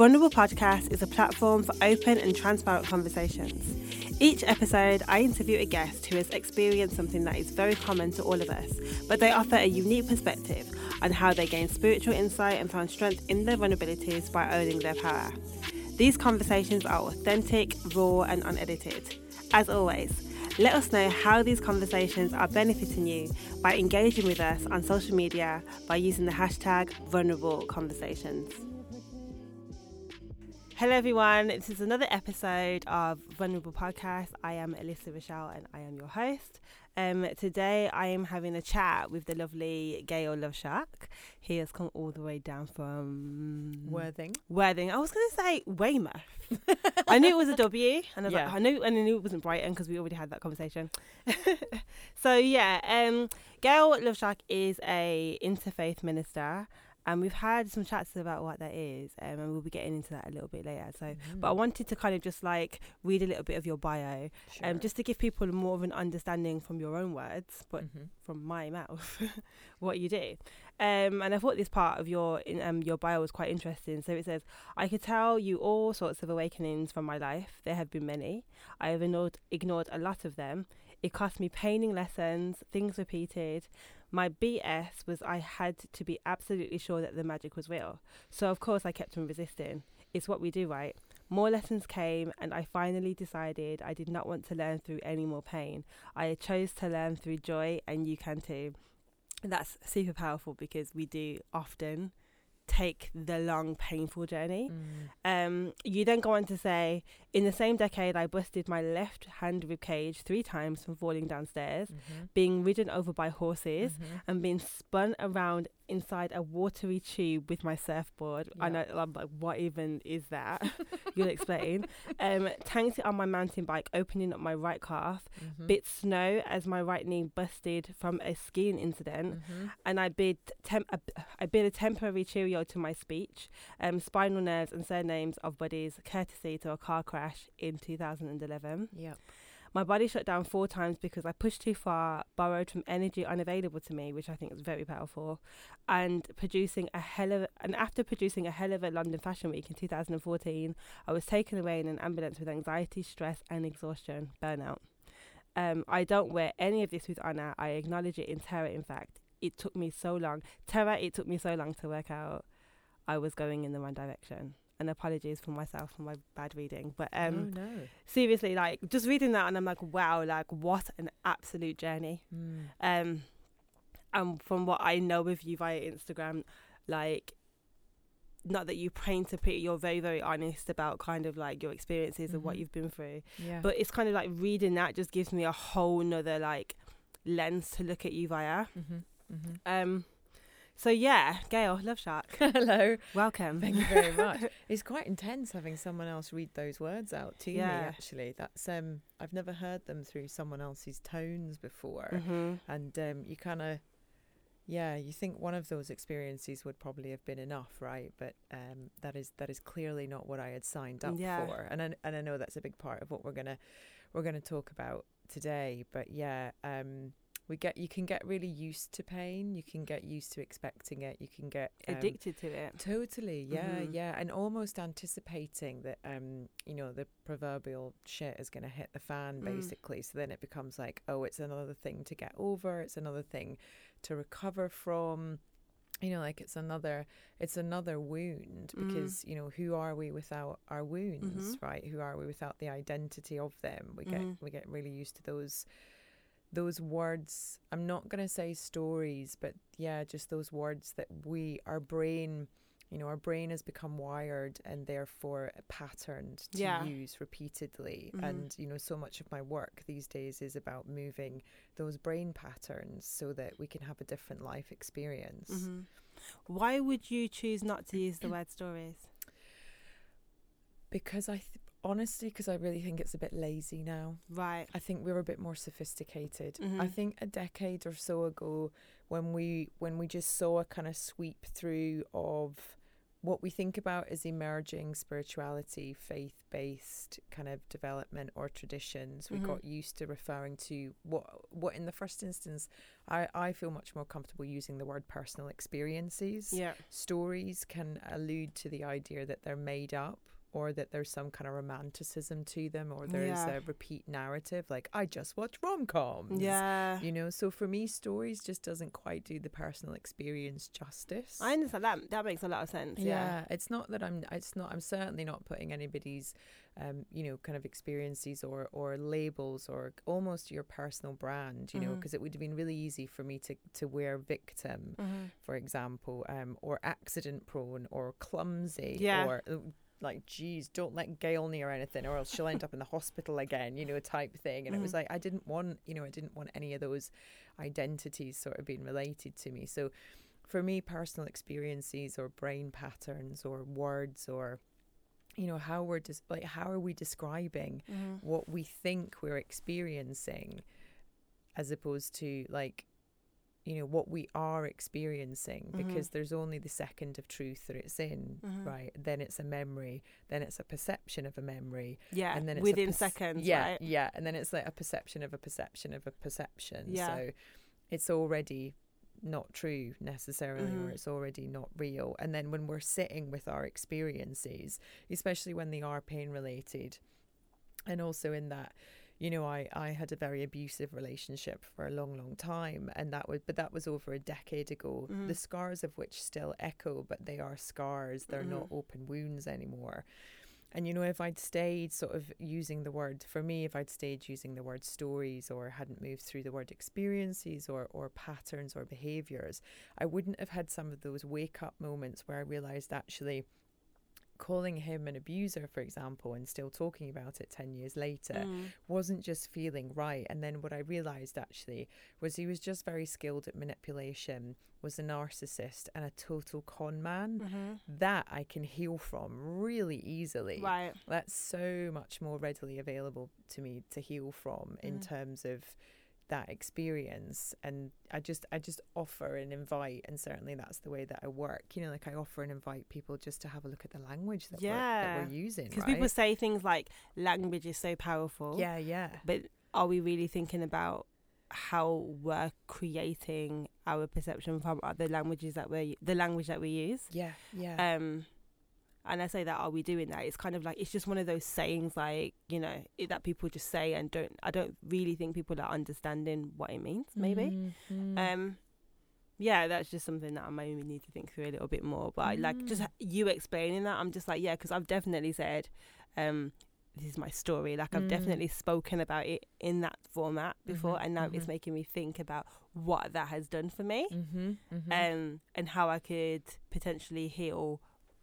Vulnerable Podcast is a platform for open and transparent conversations. Each episode, I interview a guest who has experienced something that is very common to all of us, but they offer a unique perspective on how they gained spiritual insight and found strength in their vulnerabilities by owning their power. These conversations are authentic, raw, and unedited. As always, let us know how these conversations are benefiting you by engaging with us on social media by using the hashtag #VulnerableConversations. Hello everyone, this is another episode of Vulnerable Podcast. I am Alyssa Rochelle and I am your host. Today I am having a chat with the lovely Gail Love-Schlock. He has come all the way down from... Worthing. I was going to say Weymouth. I knew it was a W and I was like, I knew it wasn't Brighton because we already had that conversation. Gail Love-Schlock is a interfaith minister. And we've had some chats about what that is, and we'll be getting into that a little bit later. But I wanted to kind of just like read a little bit of your bio, just to give people more of an understanding from your own words, but from my mouth, what you do. And I thought this part of your bio was quite interesting. So it says, I could tell you all sorts of awakenings from my life. There have been many. I have ignored a lot of them. It cost me paining lessons, things repeated. My BS was I had to be absolutely sure that the magic was real. So, of course, I kept on resisting. It's what we do, right? More lessons came and I finally decided I did not want to learn through any more pain. I chose to learn through joy, and you can too. And that's super powerful because we do often take the long, painful journey. You then go on to say, in the same decade, I busted my left hand rib cage 3 times from falling downstairs, being ridden over by horses, and being spun around inside a watery tube with my surfboard. I know, I'm like, what even is that? You'll explain. Tanked it on my mountain bike, opening up my right calf, bit snow as my right knee busted from a skiing incident, and I bid a temporary cheerio to my speech, spinal nerves and surnames of bodies, courtesy to a car crash in 2011. My body shut down 4 times because I pushed too far, borrowed from energy unavailable to me, which I think is very powerful, and after producing a hell of a London Fashion Week in 2014, I was taken away in an ambulance with anxiety, stress and exhaustion, burnout. I don't wear any of this with honour. I acknowledge it in terror, in fact. It took me so long to work out I was going in the wrong direction. And apologies for myself for my bad reading. But seriously, like just reading that and I'm like, wow, like what an absolute journey. And from what I know of you via Instagram, like not that you paint to pretty, you're very, very honest about kind of like your experiences and what you've been through. But it's kind of like reading that just gives me a whole nother like lens to look at you via. So yeah, Gail Love-Schlock. Hello. Welcome. Thank you very much. It's quite intense having someone else read those words out to me, actually. That's I've never heard them through someone else's tones before. And you kind of, you think one of those experiences would probably have been enough, right? But that is clearly not what I had signed up for. And I know that's a big part of what we're going to talk about today, but you can get really used to pain. You can get used to expecting it. You can get addicted to it. Totally, and almost anticipating that the proverbial shit is going to hit the fan, basically. So then it becomes like, oh, it's another thing to get over. It's another thing to recover from. Like it's another wound because who are we without our wounds, right? Who are we without the identity of them? We get really used to those words. I'm not going to say stories, but just those words that our brain has become wired and therefore patterned to use repeatedly. And, so much of my work these days is about moving those brain patterns so that we can have a different life experience. Why would you choose not to use the word stories? Because honestly, because I really think it's a bit lazy now. Right. I think we're a bit more sophisticated. I think a decade or so ago when we just saw a kind of sweep through of what we think about as emerging spirituality, faith-based kind of development or traditions, we got used to referring to what in the first instance, I feel much more comfortable using the word personal experiences. Yeah. Stories can allude to the idea that they're made up, or that there's some kind of romanticism to them, or there is a repeat narrative, like I just watch rom-coms. Yeah. You know, so for me, stories just doesn't quite do the personal experience justice. I understand that. That makes a lot of sense. Yeah. It's not that I'm certainly not putting anybody's, you know, kind of experiences or labels or almost your personal brand, you know, because it would have been really easy for me to wear victim, for example, or accident prone or clumsy, or like, geez, don't let Gail near anything or else she'll end up in the hospital again, you know, type thing. And it was like, I didn't want any of those identities sort of being related to me. So for me, personal experiences or brain patterns or words or, you know, how are we describing what we think we're experiencing, as opposed to like, you know, what we are experiencing, because there's only the second of truth that it's in, right? Then it's a memory, then it's a perception of a memory, and then it's within seconds, right? And then it's like a perception of a perception of a perception. So it's already not true necessarily, or it's already not real. And then when we're sitting with our experiences, especially when they are pain related, and also in that, you know, I had a very abusive relationship for a long, long time, and that was over a decade ago, the scars of which still echo, but they are scars, they're not open wounds anymore. And, you know, if I'd stayed sort of using the word, for me, if I'd stayed using the word stories or hadn't moved through the word experiences or patterns or behaviours, I wouldn't have had some of those wake up moments where I realised actually calling him an abuser, for example, and still talking about it 10 years later wasn't just feeling right. And then what I realized actually was he was just very skilled at manipulation, was a narcissist and a total con man. That I can heal from really easily. Right. That's so much more readily available to me to heal from in terms of that experience. And I just offer and invite, and certainly that's the way that I work, you know, like I offer and invite people just to have a look at the language that, we're using, because people say things like language is so powerful, but are we really thinking about how we're creating our perception from other languages that the language that we use? And I say that, are we doing that? It's kind of like, it's just one of those sayings, like, you know, that people just say, and I don't really think people are understanding what it means, maybe. That's just something that I maybe need to think through a little bit more. But like, just you explaining that, I'm just like, yeah, because I've definitely said, this is my story. Like, I've definitely spoken about it in that format before, and now it's making me think about what that has done for me, and how I could potentially heal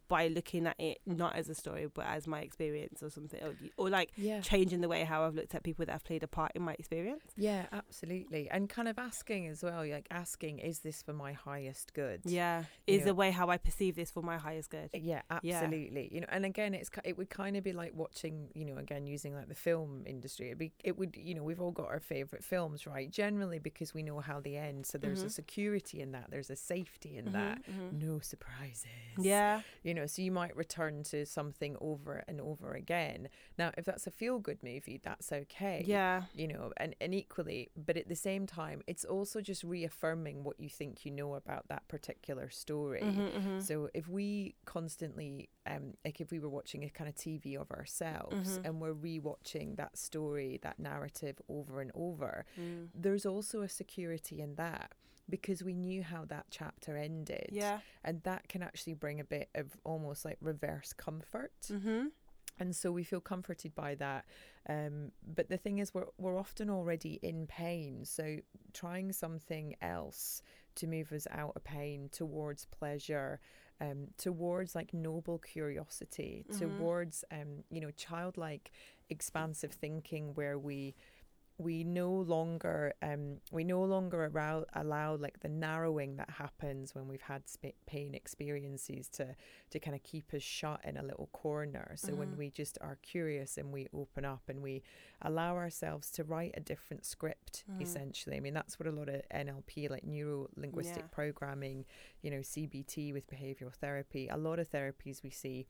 by looking at it not as a story but as my experience or something, or like changing the way how I've looked at people that have played a part in my experience. Yeah, absolutely. And kind of asking as well, like asking, is this for my highest good? Yeah. Is the way how I perceive this for my highest good? Yeah, absolutely. Yeah. You know, and again, it would kind of be like watching, you know, again, using like the film industry, it would, you know, we've all got our favourite films, right? Generally because we know how they end. So there's a security in that. There's a safety in that. No surprises. Yeah. You know, so you might return to something over and over again. Now, if that's a feel-good movie, that's okay. Yeah. You know, and equally, but at the same time, it's also just reaffirming what you think you know about that particular story. So if we constantly, like if we were watching a kind of TV of ourselves and we're rewatching that story, that narrative over and over, there's also a security in that, because we knew how that chapter ended. Yeah. And that can actually bring a bit of almost like reverse comfort. And so we feel comforted by that. But the thing is, we're often already in pain. So trying something else to move us out of pain towards pleasure, towards like noble curiosity, towards, you know, childlike, expansive thinking, where we we no longer allow like the narrowing that happens when we've had pain experiences to kind of keep us shut in a little corner. So mm-hmm. when we just are curious and we open up and we allow ourselves to write a different script, mm-hmm. essentially. I mean, that's what a lot of NLP, like neuro-linguistic yeah. programming, you know, CBT with behavioral therapy, a lot of therapies we see,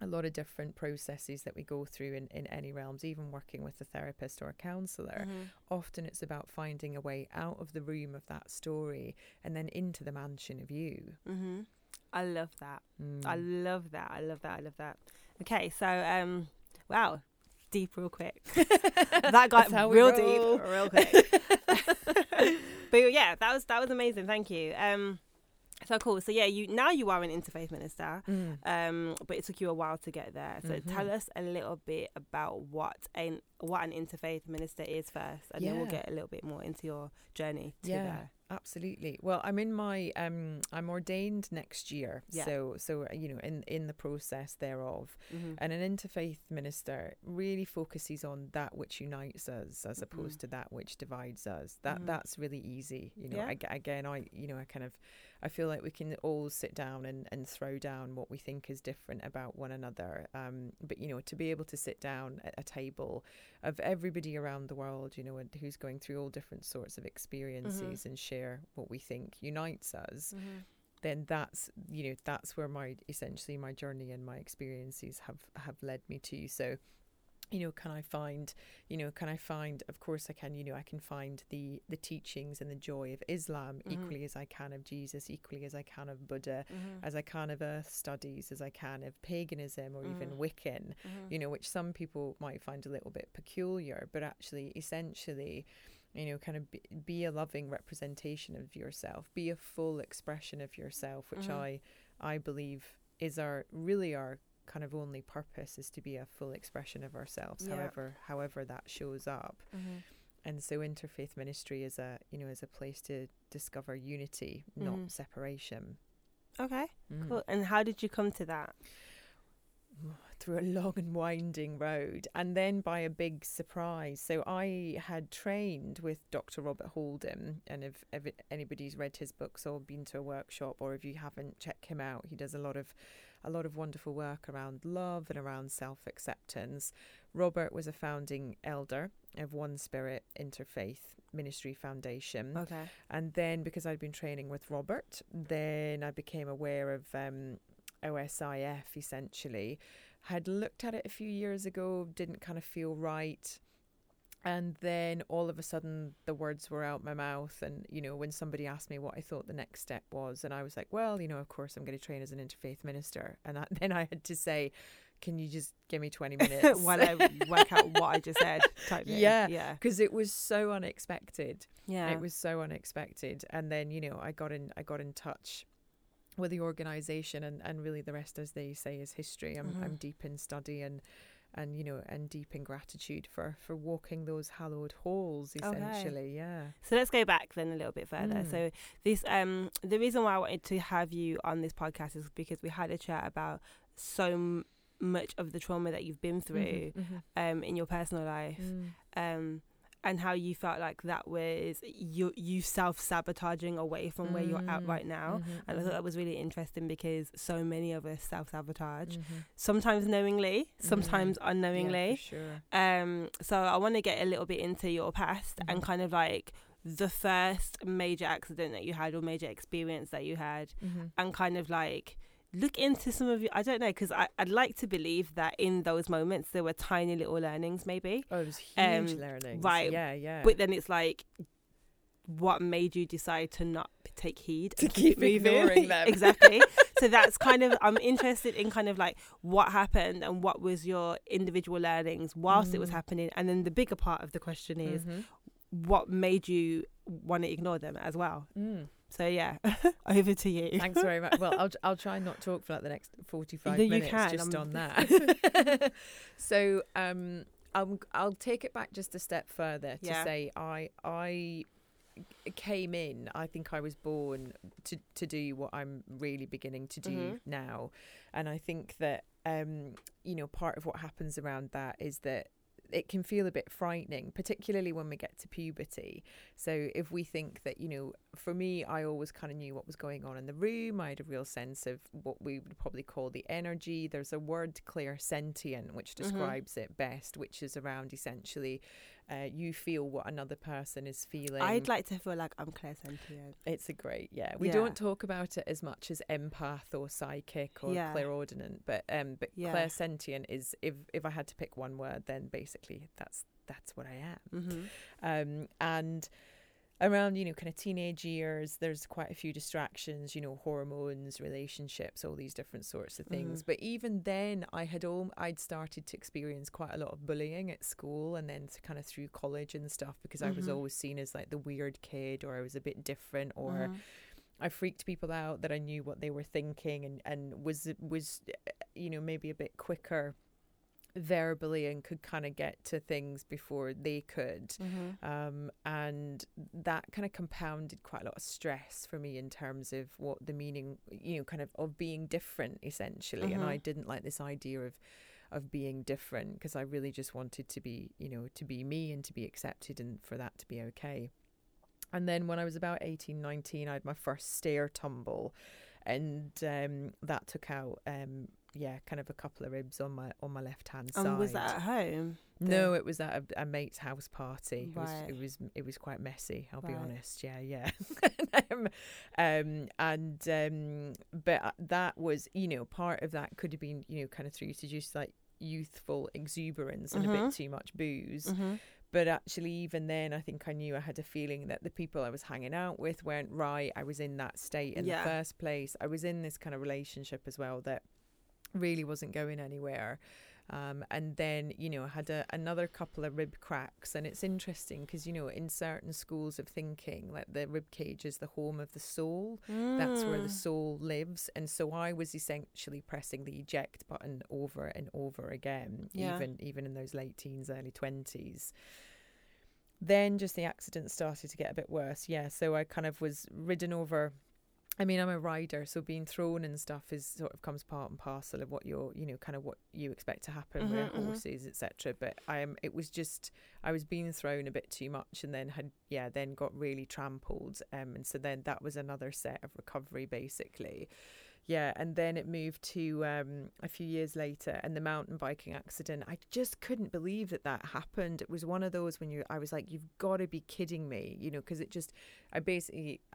a lot of different processes that we go through in any realms, even working with a therapist or a counsellor, mm-hmm. often it's about finding a way out of the room of that story and then into the mansion of you. Mm-hmm. I love that. Mm. I love that. I love that. I love that. Okay, so, wow, deep real quick. That got real deep real quick. But yeah, that was amazing. Thank you. So cool. So yeah, you are an interfaith minister, but it took you a while to get there. So mm-hmm. tell us a little bit about what an interfaith minister is first, and then we'll get a little bit more into your journey to there. Absolutely. Well, I'm in my I'm ordained next year, so you know, in the process thereof. Mm-hmm. And an interfaith minister really focuses on that which unites us, as opposed to that which divides us. That's really easy, you know. Yeah. I feel like we can all sit down and throw down what we think is different about one another. But you know, to be able to sit down at a table of everybody around the world, you know, and who's going through all different sorts of experiences and share what we think unites us, then that's where my journey and my experiences have led me to. So, you know, can I find, of course I can, you know, I can find the teachings and the joy of Islam equally as I can of Jesus, equally as I can of Buddha, as I can of earth studies, as I can of paganism or even Wiccan, you know, which some people might find a little bit peculiar, but actually essentially, you know, kind of be a loving representation of yourself, be a full expression of yourself, which I believe is our kind of only purpose, is to be a full expression of ourselves, however that shows up. And so interfaith ministry is a place to discover unity, not separation. Okay, cool. And how did you come to that? Through a long and winding road, and then by a big surprise. So I had trained with Dr. Robert Holden, and if anybody's read his books or been to a workshop, or if you haven't, check him out. He does a lot of wonderful work around love and around self-acceptance. Robert was a founding elder of One Spirit Interfaith Ministry Foundation. Okay. And then, because I'd been training with Robert, then I became aware of OSIF, essentially. Had looked at it a few years ago, didn't kind of feel right. And then all of a sudden the words were out my mouth. And, you know, when somebody asked me what I thought the next step was, and I was like, well, you know, of course I'm going to train as an interfaith minister. And then I had to say, can you just give me 20 minutes while I work out what I just said? Yeah, because it was so unexpected. Yeah, it was so unexpected. And then, you know, I got in touch with the organisation, and really the rest, as they say, is history. I'm deep in study and you know, and deep in gratitude for walking those hallowed halls, essentially. Okay. Yeah. So let's go back then a little bit further. So this the reason why I wanted to have you on this podcast is because we had a chat about so much of the trauma that you've been through in your personal life. And how you felt like that was you self-sabotaging away from where you're at right now. And I thought that was really interesting, because so many of us self-sabotage, sometimes knowingly, sometimes unknowingly. Yeah, for sure. So I want to get a little bit into your past and kind of like the first major accident that you had, or major experience that you had, and kind of like look into some of you. I don't know, because I'd like to believe that in those moments there were tiny little learnings, maybe. Oh, there's huge learnings. Right. Yeah. But then it's like, what made you decide to not take heed, to keep ignoring them? Exactly. So that's kind of, I'm interested in kind of like what happened and what was your individual learnings whilst it was happening. And then the bigger part of the question is, what made you want to ignore them as well? So yeah, over to you. Thanks very much. Well, I'll try and not talk for like the next 45 minutes just on that. So I'll take it back just a step further to say I came in. I think I was born to do what I'm really beginning to do now, and I think that you know, part of what happens around that is that it can feel a bit frightening, particularly when we get to puberty. So if we think that, you know, for me, I always kind of knew what was going on in the room. I had a real sense of what we would probably call the energy. There's a word, clairsentient, which describes it best, which is around essentially you feel what another person is feeling. I'd like to feel like I'm clairsentient. It's a great, We don't talk about it as much as empath or psychic or clairaudient, but clairsentient is, if I had to pick one word, then basically that's what I am. And around, you know, kind of teenage years, there's quite a few distractions, you know, hormones, relationships, all these different sorts of things. But even then, I'd started to experience quite a lot of bullying at school and then kind of through college and stuff, because I was always seen as like the weird kid, or I was a bit different, or I freaked people out that I knew what they were thinking, and was, you know, maybe a bit quicker verbally and could kind of get to things before they could. And that kind of compounded quite a lot of stress for me in terms of what the meaning, you know, kind of being different, essentially. And I didn't like this idea of being different, because I really just wanted to be, you know, to be me and to be accepted and for that to be okay. And then when I was about 18, 19, I had my first stair tumble, and that took out kind of a couple of ribs on my left hand side. And was that at home? No, it was at a mate's house party. Right. It was quite messy, I'll be honest. Yeah. But that was, you know, part of that could have been, you know, kind of through to just like youthful exuberance and a bit too much booze. But actually, even then, I think I knew I had a feeling that the people I was hanging out with weren't right. I was in that state in the first place. I was in this kind of relationship as well that really wasn't going anywhere. And then, you know, I had another couple of rib cracks. And it's interesting because, you know, in certain schools of thinking, like the rib cage is the home of the soul. That's where the soul lives. And so I was essentially pressing the eject button over and over again, even in those late teens, early 20s. Then just the accident started to get a bit worse. So I kind of was ridden over. I mean, I'm a rider, so being thrown and stuff is sort of comes part and parcel of what you're, you know, kind of what you expect to happen with horses, etc. But it was just, I was being thrown a bit too much, and then then got really trampled. And so then that was another set of recovery, basically. And then it moved to a few years later, and the mountain biking accident. I just couldn't believe that happened. It was one of those when I was like, you've got to be kidding me, you know, because it just, I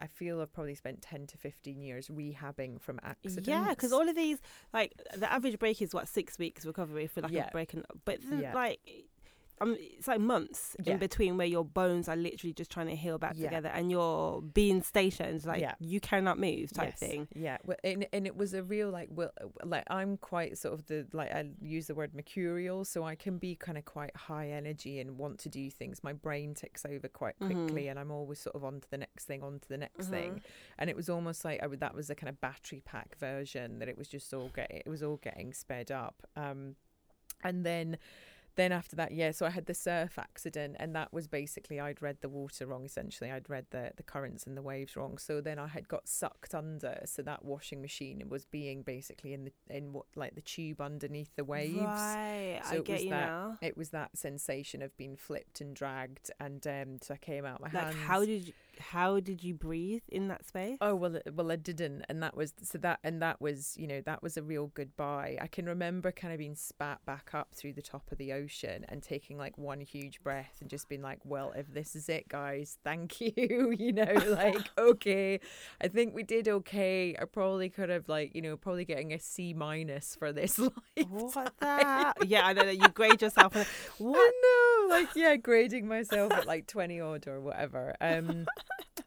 feel I've probably spent 10 to 15 years rehabbing from accidents. Yeah, because all of these, like the average break is what, 6 weeks recovery for like a break, like it's like months in between where your bones are literally just trying to heal back together, and you're being stationed, like you cannot move type thing. Well, and it was a real I'm quite sort of I use the word mercurial, so I can be kind of quite high energy and want to do things. My brain ticks over quite quickly, and I'm always sort of on to the next thing. And it was almost like that was a kind of battery pack version, that it was just all getting sped up. And then after that, so I had the surf accident, and that was basically I'd read the water wrong, essentially. I'd read the currents and the waves wrong. So then I had got sucked under. So that washing machine was being basically in the tube underneath the waves. Right, so I get you now. It was that sensation of being flipped and dragged, and so I came out my hands. How did you breathe in that space? Oh, well I didn't, and that was, you know, that was a real goodbye. I can remember kind of being spat back up through the top of the ocean. And taking like one huge breath and just being like, well, if this is it, guys, thank you. You know, like, okay, I think we did okay. I probably could have, like, you know, probably getting a C- for this life. What that? I know that you grade yourself. What? I know, like, grading myself at like 20 odd or whatever. And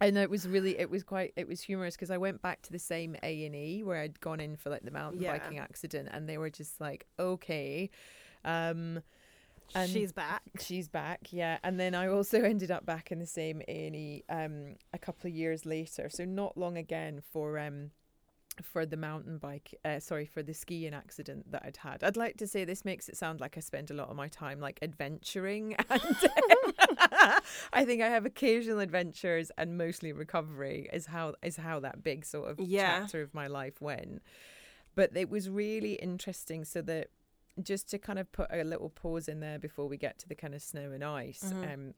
it was humorous, because I went back to the same A&E where I'd gone in for like the mountain biking accident, and they were just like, okay. And she's back, and then I also ended up back in the same A&E a couple of years later, so not long again for the mountain bike, for the skiing accident that I'd had. I'd like to say this makes it sound like I spend a lot of my time like adventuring, and I think I have occasional adventures, and mostly recovery is how that big sort of chapter of my life went. But it was really interesting. So that just to kind of put a little pause in there before we get to the kind of snow and ice, mm-hmm.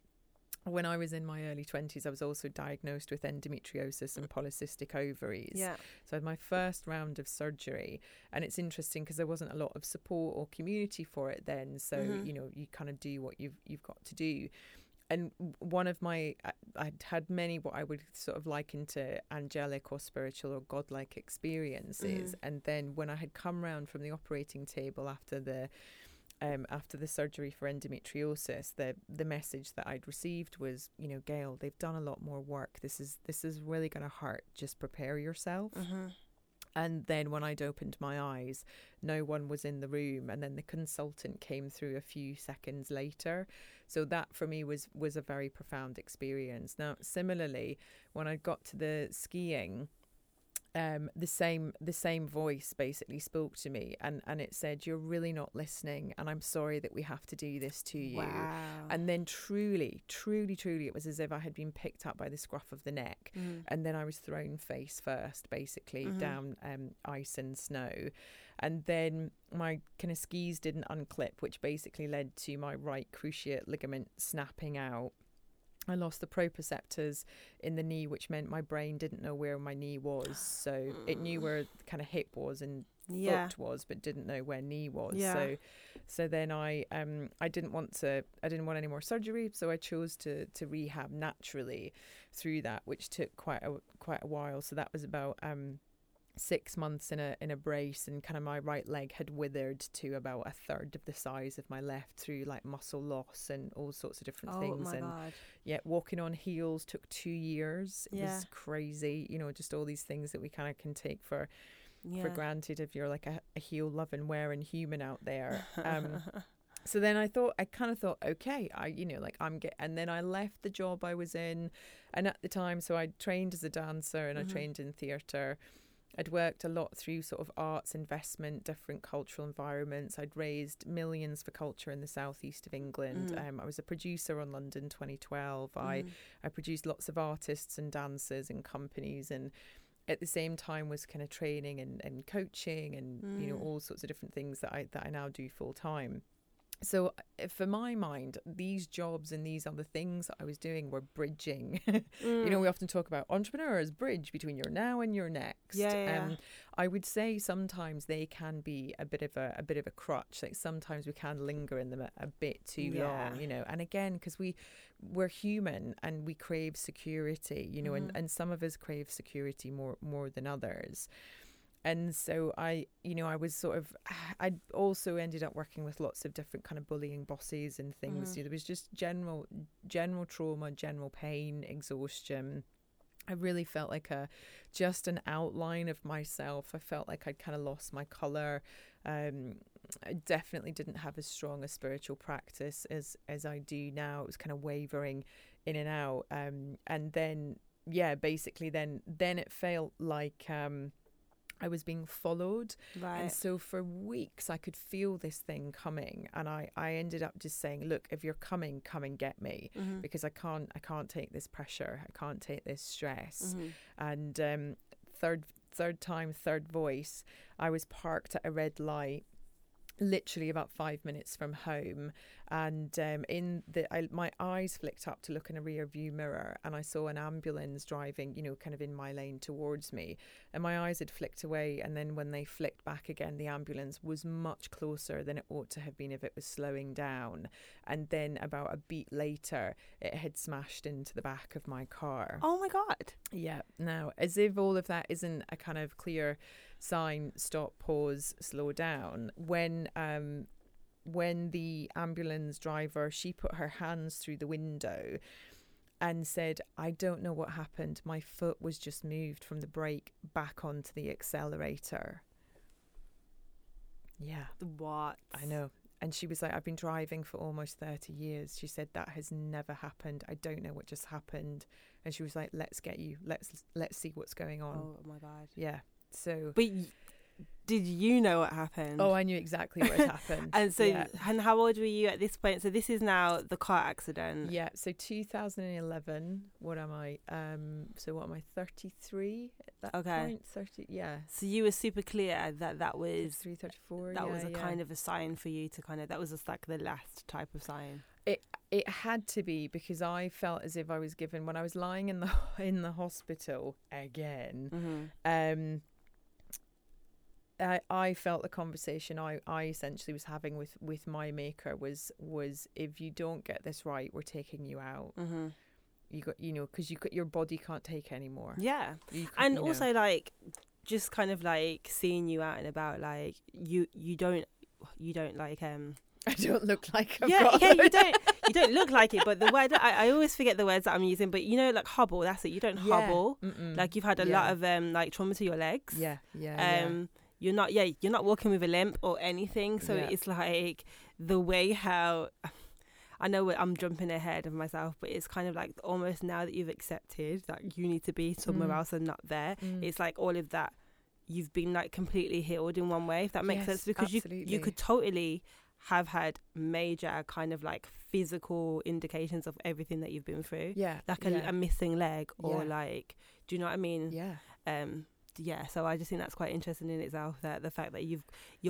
When I was in my early 20s, I was also diagnosed with endometriosis and polycystic ovaries. Yeah. So I had my first round of surgery. And it's interesting because there wasn't a lot of support or community for it then. So, mm-hmm. you know, you kind of do what you've got to do. And one of my, I'd had many what I would sort of liken to angelic or spiritual or godlike experiences. Mm-hmm. And then when I had come round from the operating table after the surgery for endometriosis, the message that I'd received was, you know, Gail, they've done a lot more work. This is really going to hurt. Just prepare yourself. Mm-hmm. And then when I'd opened my eyes, no one was in the room. And then the consultant came through a few seconds later. So that for me was a very profound experience. Now, similarly, when I got to the skiing, the same voice basically spoke to me and it said, you're really not listening, and I'm sorry that we have to do this to you. Wow. And then truly it was as if I had been picked up by the scruff of the neck, and then I was thrown face first basically, mm-hmm. down ice and snow. And then my kind of skis didn't unclip, which basically led to my right cruciate ligament snapping out. I lost the proprioceptors in the knee, which meant my brain didn't know where my knee was. So it knew where the kind of hip was and foot was, but didn't know where knee was. Yeah. So then I didn't want any more surgery. So I chose to rehab naturally through that, which took quite a while. So that was about 6 months in a brace, and kind of my right leg had withered to about a third of the size of my left through like muscle loss and all sorts of different things. My God. Yeah, walking on heels took 2 years. It was crazy, you know, just all these things that we kind of can take for granted if you're like a heel loving wearing human out there. So then I kind of thought, okay, and then I left the job I was in. And at the time, so I trained as a dancer and mm-hmm. I trained in theatre. I'd worked a lot through sort of arts, investment, different cultural environments. I'd raised millions for culture in the southeast of England. I was a producer on London 2012. I produced lots of artists and dancers and companies, and at the same time was kind of training and coaching and you know, all sorts of different things that I now do full time. So for my mind, these jobs and these other things that I was doing were bridging. You know, we often talk about entrepreneurs bridge between your now and your next. I would say sometimes they can be a bit of a crutch. Like sometimes we can linger in them a bit too long, you know. And again, because we're human and we crave security, you know, and some of us crave security more than others. And so I also ended up working with lots of different kind of bullying bosses and things. Mm-hmm. There was just general trauma, general pain, exhaustion. I really felt like just an outline of myself. I felt like I'd kind of lost my colour. I definitely didn't have as strong a spiritual practice as I do now. It was kind of wavering in and out. And then, basically then it felt like... I was being followed. Right. And so for weeks I could feel this thing coming, and I ended up just saying, look, if you're coming, come and get me, because I can't take this pressure. I can't take this stress. And third voice, I was parked at a red light literally about 5 minutes from home, and my eyes flicked up to look in a rear view mirror, and I saw an ambulance driving, you know, kind of in my lane towards me, and my eyes had flicked away, and then when they flicked back again, the ambulance was much closer than it ought to have been if it was slowing down. And then about a beat later, it had smashed into the back of my car. Oh my God. Now, as if all of that isn't a kind of clear sign, stop, pause, slow down, when the ambulance driver, she put her hands through the window and said, I don't know what happened, my foot was just moved from the brake back onto the accelerator. What? I know. And she was like, I've been driving for almost 30 years. She said, that has never happened. I don't know what just happened. And she was like, let's get you. Let's see what's going on. Oh my God. Yeah. So. But Did you know what happened? Oh, I knew exactly what had happened. And so, yeah. And how old were you at this point? So this is now the car accident. Yeah. So 2011. What am I? So what am I? 33 at that point. 30. Yeah. So you were super clear that that was 34. That was a kind of a sign for you to kind of. That was just like the last type of sign. It had to be, because I felt as if I was given, when I was lying in the hospital again. Mm-hmm. I felt the conversation I essentially was having with my maker was if you don't get this right, we're taking you out. Mm-hmm. You got, you know, because your body can't take anymore. Yeah, and also like just kind of like seeing you out and about, like you don't like I don't look like I've got them. You don't look like it, but the word I always forget the words that I'm using, but you know, like hobble, that's it. You don't hobble. Mm-mm. Like you've had a lot of like trauma to your legs. Yeah. You're not walking with a limp or anything. So it's like the way how, I know I'm jumping ahead of myself, but it's kind of like almost now that you've accepted that like you need to be somewhere else and not there. Mm. It's like all of that, you've been like completely healed in one way, if that makes sense. Because you could totally have had major kind of like physical indications of everything that you've been through. Yeah. Like a missing leg or like, do you know what I mean? Yeah. So I just think that's quite interesting in itself, that the fact that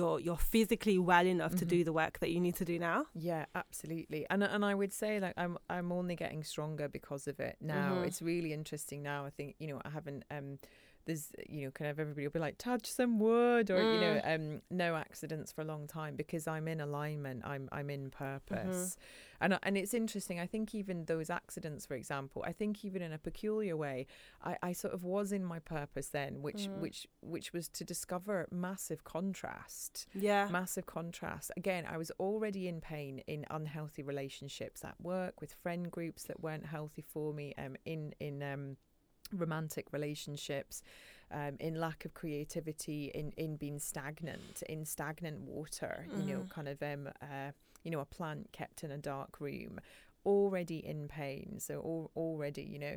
you're physically well enough to do the work that you need to do now. Yeah, absolutely. And I would say like I'm only getting stronger because of it now. Mm-hmm. It's really interesting now. I think, you know, I haven't there's, you know, kind of everybody will be like, touch some wood or you know, no accidents for a long time, because I'm in alignment, I'm in purpose. Mm-hmm. And it's interesting, I think even those accidents, for example, I think even in a peculiar way, I sort of was in my purpose then, which was to discover massive contrast. Yeah. Massive contrast. Again, I was already in pain in unhealthy relationships at work, with friend groups that weren't healthy for me, in romantic relationships, in lack of creativity, in being stagnant, in stagnant water, you know, kind of you know, a plant kept in a dark room, already in pain, so already, you know.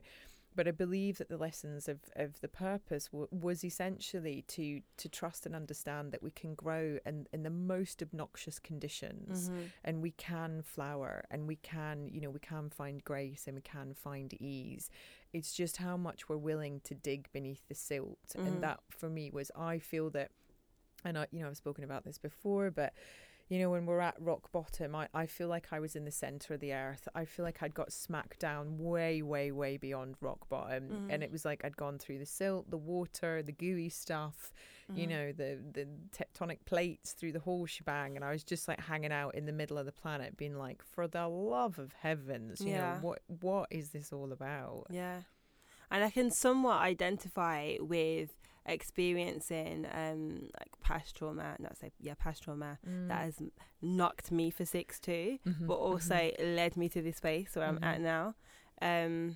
But I believe that the lessons of the purpose was essentially to trust and understand that we can grow in the most obnoxious conditions, and we can flower, and we can, you know, we can find grace, and we can find ease. It's just how much we're willing to dig beneath the silt. Mm-hmm. And that for me was, I feel that, and I, you know, I've spoken about this before, but you know, when we're at rock bottom, I feel like I was in the centre of the earth. I feel like I'd got smacked down way, way, way beyond rock bottom. Mm-hmm. And it was like I'd gone through the silt, the water, the gooey stuff, you know, the tectonic plates, through the whole shebang. And I was just like hanging out in the middle of the planet being like, for the love of heavens, you know, what is this all about? Yeah. And I can somewhat identify with experiencing like past trauma, that has knocked me for 6'2", but also led me to this space where I'm at now, and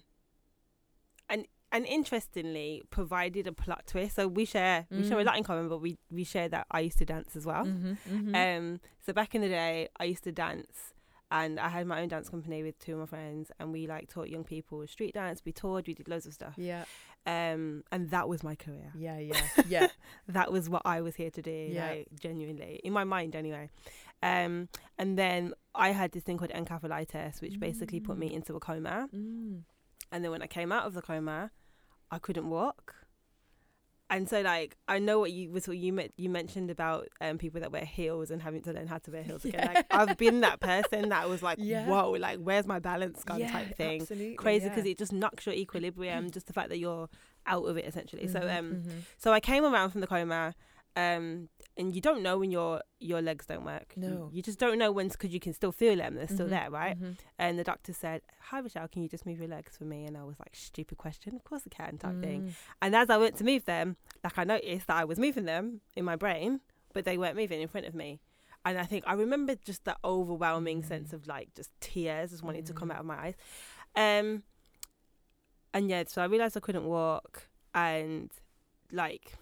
interestingly provided a plot twist. So we share a lot in common, but we share that I used to dance as well. So back in the day, I used to dance. And I had my own dance company with two of my friends, and we like taught young people street dance. We toured, we did loads of stuff. Yeah. And that was my career. Yeah. That was what I was here to do, like genuinely, in my mind anyway. And then I had this thing called encephalitis, which basically put me into a coma. And then when I came out of the coma, I couldn't walk. And so, like, I know what you mentioned about people that wear heels and having to learn how to wear heels again. Like, I've been that person that was like, whoa, like, where's my balance gone type thing. Absolutely, crazy, because it just knocks your equilibrium, just the fact that you're out of it, essentially. So I came around from the coma, and you don't know when your legs don't work. No. You just don't know when, because you can still feel them. They're still there, right? And the doctor said, "Hi, Rochelle, can you just move your legs for me?" And I was like, "Stupid question. Of course I can," type thing. And as I went to move them, like, I noticed that I was moving them in my brain, but they weren't moving in front of me. And I think I remember just the overwhelming sense of like just tears just wanting to come out of my eyes. And yeah, so I realised I couldn't walk, and like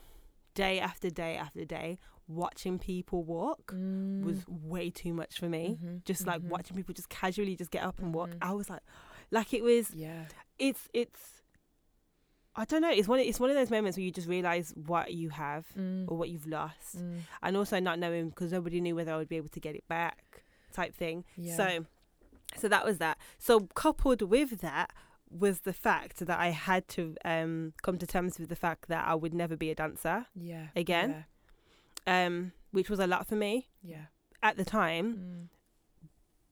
day after day after day, watching people walk was way too much for me. Just like watching people just casually just get up and walk, I was like it was it's I don't know. It's one of those moments where you just realise what you have or what you've lost, and also not knowing, because nobody knew whether I would be able to get it back, type thing. Yeah. So that was that. So coupled with that was the fact that I had to come to terms with the fact that I would never be a dancer again, which was a lot for me at the time.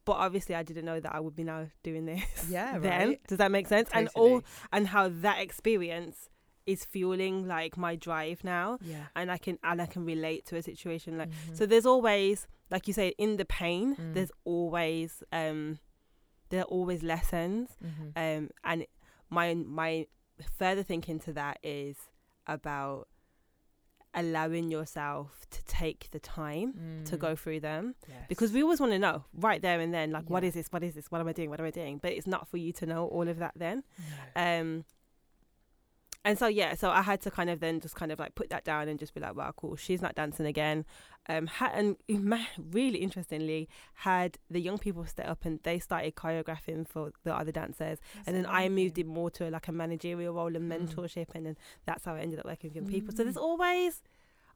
But obviously I didn't know that I would be now doing this. Yeah, then. Right. Does that make sense? Totally. And how that experience is fueling like my drive now. Yeah. And I can relate to a situation like so there's always, like you say, in the pain, there's always there are always lessons. And my further thinking to that is about allowing yourself to take the time to go through them, because we always want to know right there and then, like, what is this, what am I doing, but it's not for you to know all of that then. And so I had to kind of then just kind of like put that down and just be like, wow, cool, she's not dancing again. And really interestingly, had the young people step up and they started choreographing for the other dancers. That's and then amazing. I moved in more to like a managerial role and mentorship, and then that's how I ended up working with young people. So there's always,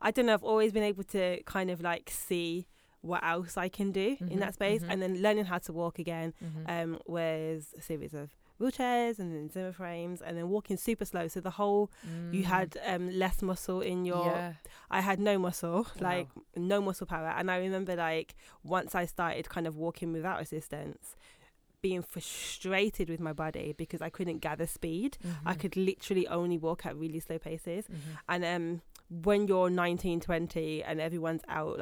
I don't know, I've always been able to kind of like see what else I can do in that space. And then learning how to walk again was a series of wheelchairs and then Zimmer frames, and then walking super slow, so the whole you had less muscle in your I had no muscle, like no muscle power. And I remember, like, once I started kind of walking without assistance, being frustrated with my body because I couldn't gather speed. I could literally only walk at really slow paces. And when you're 19, 20 and everyone's out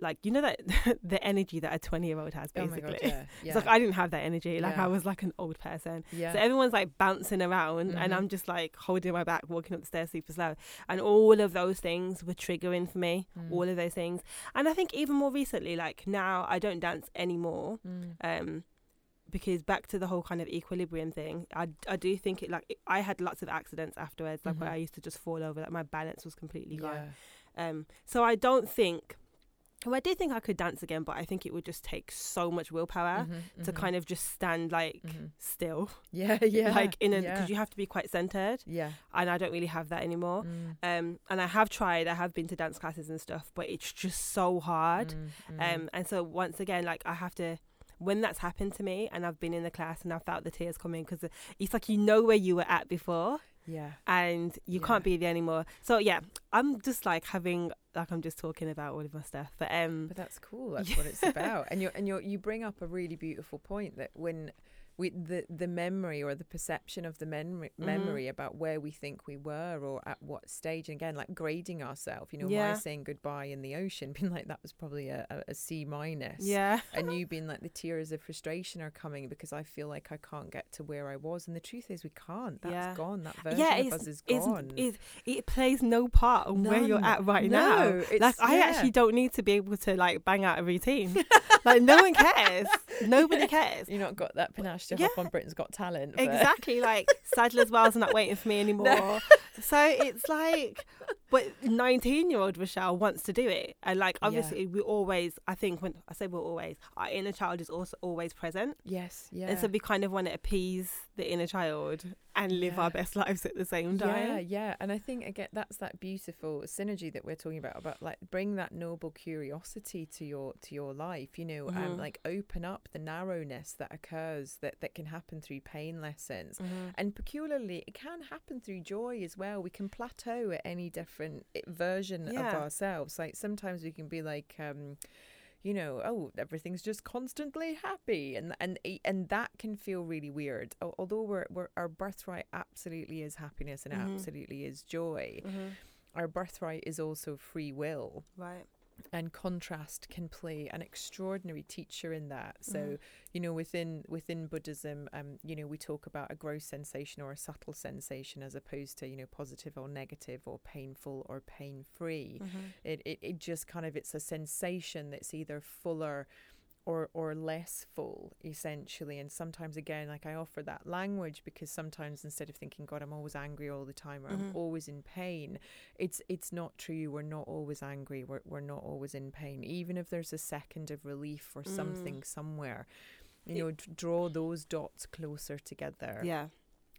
like you know that the energy that a 20-year-old has, basically. Oh my God, it's like I didn't have that energy, like I was like an old person, so everyone's like bouncing around and I'm just like holding my back, walking up the stairs super slow, and all of those things were triggering for me, all of those things. And I think even more recently, like now I don't dance anymore, because back to the whole kind of equilibrium thing, I do think it, like, I had lots of accidents afterwards, like where I used to just fall over, like my balance was completely gone. So I don't think, well, I do think I could dance again, but I think it would just take so much willpower to kind of just stand like still. Like in a, because you have to be quite centered. And I don't really have that anymore. And I have been to dance classes and stuff, but it's just so hard. And so once again, like I have to, when that's happened to me and I've been in the class and I've felt the tears coming, because it's like, you know where you were at before. And you can't be there anymore. So I'm just like having, like, I'm just talking about all of my stuff, but that's cool, that's what it's about. And you bring up a really beautiful point, that when we the memory, or the perception of the memory about where we think we were or at what stage, and again, like grading ourselves, you know, my saying goodbye in the ocean, being like, that was probably a C-, and you being like, the tears of frustration are coming because I feel like I can't get to where I was. And the truth is, we can't. That's gone. That version of us is gone. It plays no part on where you're at right now. Like I actually don't need to be able to like bang out a routine. Like no one cares. Nobody cares. You've not got that panache to hop on Britain's Got Talent. But. Exactly. Like Sadler's Wells are not waiting for me anymore. No. So it's like, but 19-year-old Rochelle wants to do it. And like, obviously we always, I think when I say we're always, our inner child is also always present. Yes. Yeah. And so we kind of want to appease the inner child and live our best lives at the same time. Yeah. And I think, again, that's that beautiful synergy that we're talking about like bring that noble curiosity to your life, you know, and like open up the narrowness that occurs, that can happen through pain lessons. And peculiarly, it can happen through joy as well. We can plateau at any different version of ourselves. Like sometimes we can be like, you know, oh, everything's just constantly happy, and that can feel really weird. Although our birthright absolutely is happiness and absolutely is joy, our birthright is also free will. Right. And contrast can play an extraordinary teacher in that. So, you know, within Buddhism, you know, we talk about a gross sensation or a subtle sensation, as opposed to, you know, positive or negative or painful or pain-free. It just kind of, it's a sensation that's either fuller or less full, essentially. And sometimes, again, like I offer that language because sometimes instead of thinking, God, I'm always angry all the time, or I'm always in pain, it's not true. We're not always angry, we're not always in pain, even if there's a second of relief or something somewhere, you know, draw those dots closer together.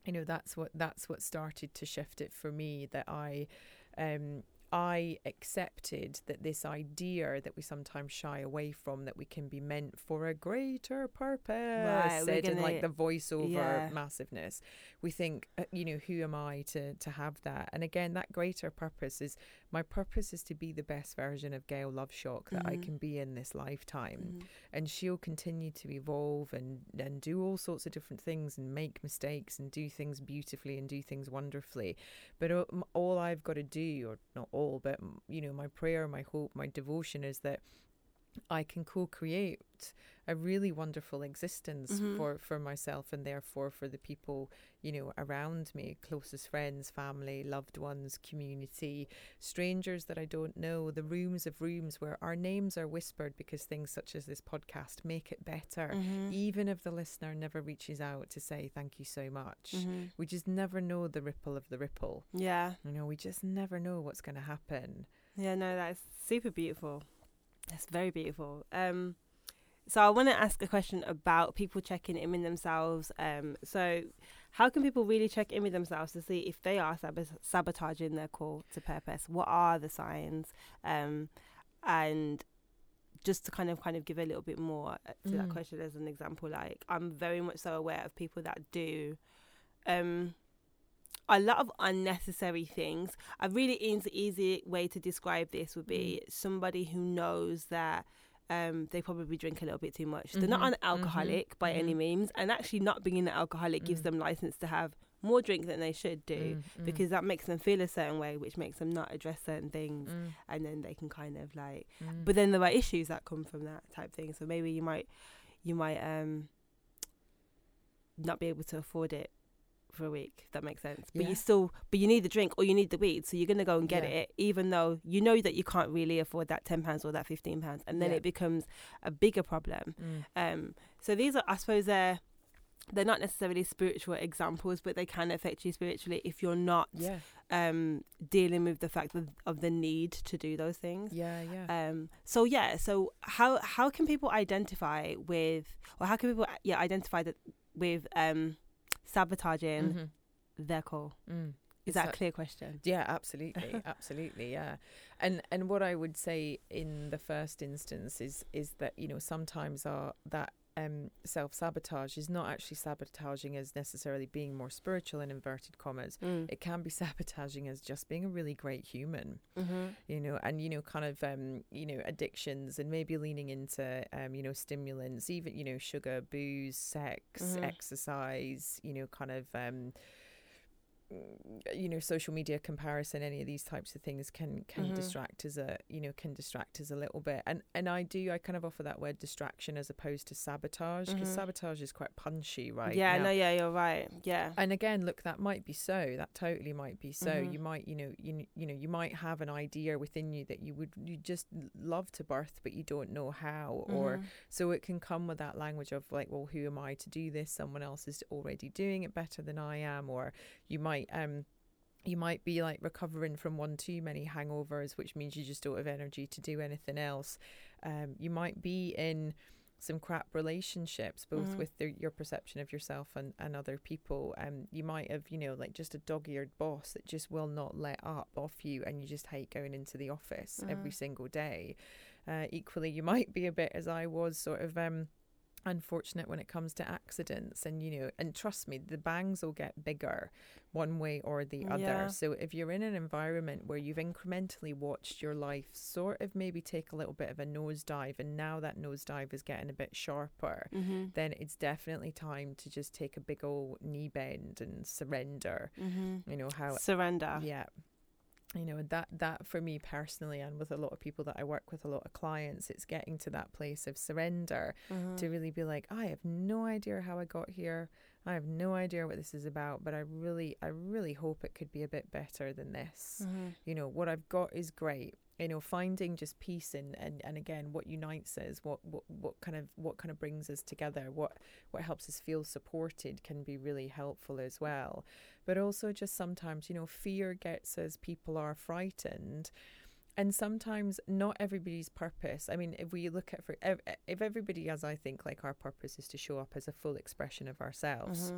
you know, that's what started to shift it for me, that I accepted that this idea that we sometimes shy away from, that we can be meant for a greater purpose, right, said in like the voiceover massiveness. We think, you know, who am I to have that? And again, that greater purpose is, my purpose is to be the best version of Gail Love-Schlock that I can be in this lifetime. And she'll continue to evolve and do all sorts of different things and make mistakes and do things beautifully and do things wonderfully. But all I've got to do, or not all, but, you know, my prayer, my hope, my devotion is that I can co-create a really wonderful existence for myself, and therefore for the people, you know, around me, closest friends, family, loved ones, community, strangers that I don't know, the rooms of rooms where our names are whispered because things such as this podcast make it better, even if the listener never reaches out to say thank you so much. We just never know the ripple of the ripple. Yeah, you know, we just never know what's going to happen. Yeah, no, that's super beautiful. That's very beautiful. So I want to ask a question about people checking in with themselves. So how can people really check in with themselves to see if they are sabotaging their call to purpose? What are the signs? And just to kind of give a little bit more to that question as an example, like, I'm very much so aware of people that do a lot of unnecessary things. A really easy way to describe this would be somebody who knows that they probably drink a little bit too much. They're not an alcoholic by any means, and actually not being an alcoholic gives them license to have more drink than they should do, because that makes them feel a certain way, which makes them not address certain things, and then they can kind of like. But then there are issues that come from that type thing. So maybe you might not be able to afford it for a week, if that makes sense, but you need the drink or you need the weed, so you're gonna go and get it, even though you know that you can't really afford that £10 or that £15, and then it becomes a bigger problem. So these are, I suppose, they're not necessarily spiritual examples, but they can affect you spiritually if you're not dealing with the fact of the need to do those things. So how can people identify with, or how can people identify that with sabotaging their call? Is that a clear question? Yeah, absolutely. Absolutely, yeah. And what I would say in the first instance is that, you know, sometimes that self-sabotage is not actually sabotaging as necessarily being more spiritual in inverted commas. It can be sabotaging as just being a really great human, you know, and, you know, kind of, you know, addictions, and maybe leaning into, you know, stimulants, even, you know, sugar, booze, sex, exercise, you know, kind of, you know, social media comparison, any of these types of things can distract us a little bit. And I kind of offer that word distraction as opposed to sabotage, because sabotage is quite punchy, right? Yeah, no, yeah, you're right. Yeah. And again, look, that might be so. That totally might be so. You might, you might have an idea within you that you just love to birth, but you don't know how. Or so it can come with that language of like, well, who am I to do this? Someone else is already doing it better than I am. Or you might be like recovering from one too many hangovers, which means you just don't have energy to do anything else. You might be in some crap relationships, both with your perception of yourself and other people. You might have, you know, like just a dog-eared boss that just will not let up off you, and you just hate going into the office every single day. Equally, you might be a bit, as I was, sort of unfortunate when it comes to accidents, and, you know, and trust me, the bangs will get bigger one way or the other. So if you're in an environment where you've incrementally watched your life sort of maybe take a little bit of a nosedive, and now that nosedive is getting a bit sharper, then it's definitely time to just take a big old knee bend and surrender. You know how surrender, yeah. You know, that for me personally, and with a lot of people that I work with, a lot of clients, it's getting to that place of surrender to really be like, I have no idea how I got here. I have no idea what this is about, but I really hope it could be a bit better than this. You know, what I've got is great. You know, finding just peace and again, what unites us, what kind of brings us together, what helps us feel supported can be really helpful as well. But also just sometimes, you know, fear gets us, people are frightened. And sometimes not everybody's purpose. I mean, if we look at, if everybody, as I think, like our purpose is to show up as a full expression of ourselves,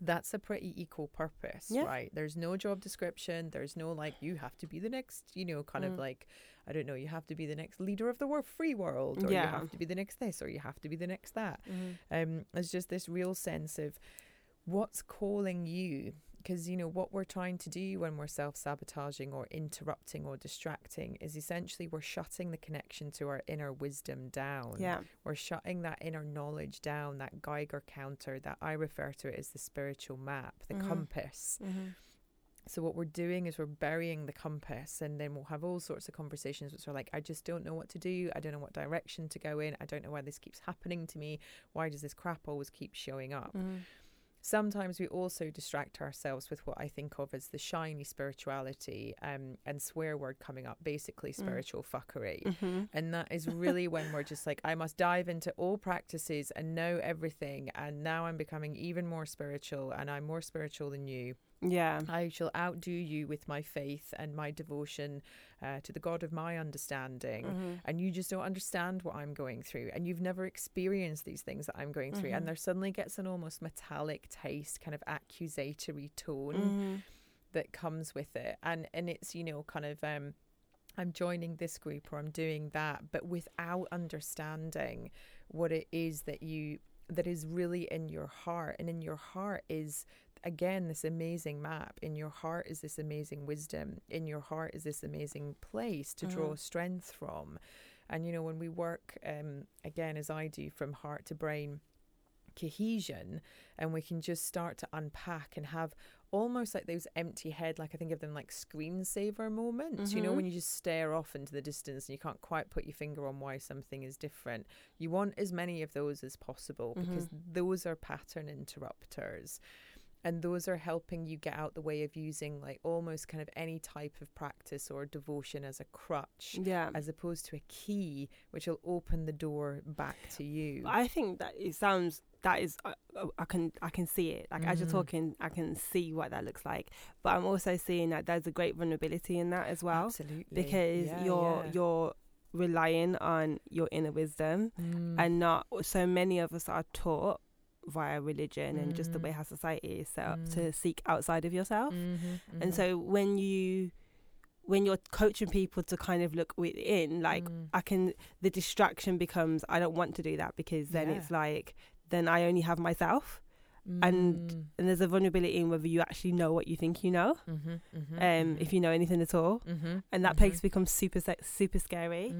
that's a pretty equal purpose, yeah. right? There's no job description. There's no like, you have to be the next, you know, kind of like, I don't know, you have to be the next leader of the free world, or yeah. you have to be the next this, or you have to be the next that. It's just this real sense of what's calling you. Because, you know, what we're trying to do when we're self-sabotaging or interrupting or distracting is essentially we're shutting the connection to our inner wisdom down. Yeah. We're shutting that inner knowledge down, that Geiger counter that I refer to it as the spiritual map, the compass. So what we're doing is we're burying the compass, and then we'll have all sorts of conversations which are like, I just don't know what to do. I don't know what direction to go in. I don't know why this keeps happening to me. Why does this crap always keep showing up? Sometimes we also distract ourselves with what I think of as the shiny spirituality and swear word coming up, basically spiritual fuckery. And that is really when we're just like, I must dive into all practices and know everything. And now I'm becoming even more spiritual, and I'm more spiritual than you. Yeah, I shall outdo you with my faith and my devotion to the God of my understanding. And you just don't understand what I'm going through, and you've never experienced these things that I'm going through. And there suddenly gets an almost metallic taste, kind of accusatory tone that comes with it. And it's, you know, kind of I'm joining this group or I'm doing that, but without understanding what it is that is really in your heart. And in your heart is, again, this amazing map. In your heart is this amazing wisdom. In your heart is this amazing place to draw strength from. And, you know, when we work, again, as I do, from heart to brain cohesion, and we can just start to unpack and have almost like those empty head, like I think of them like screensaver moments, you know, when you just stare off into the distance and you can't quite put your finger on why something is different. You want as many of those as possible, because those are pattern interrupters. And those are helping you get out the way of using like almost kind of any type of practice or devotion as a crutch, as opposed to a key, which will open the door back to you. I think that it sounds, that is, I can see it. Like as you're talking, I can see what that looks like. But I'm also seeing that there's a great vulnerability in that as well. Absolutely. Because you're relying on your inner wisdom, and not, so many of us are taught via religion and just the way how society is set up to seek outside of yourself. And so when you're coaching people to kind of look within, like the distraction becomes, I don't want to do that, because then it's like, then I only have myself. And there's a vulnerability in whether you actually know what you think you know, if you know anything at all. And that place becomes super scary.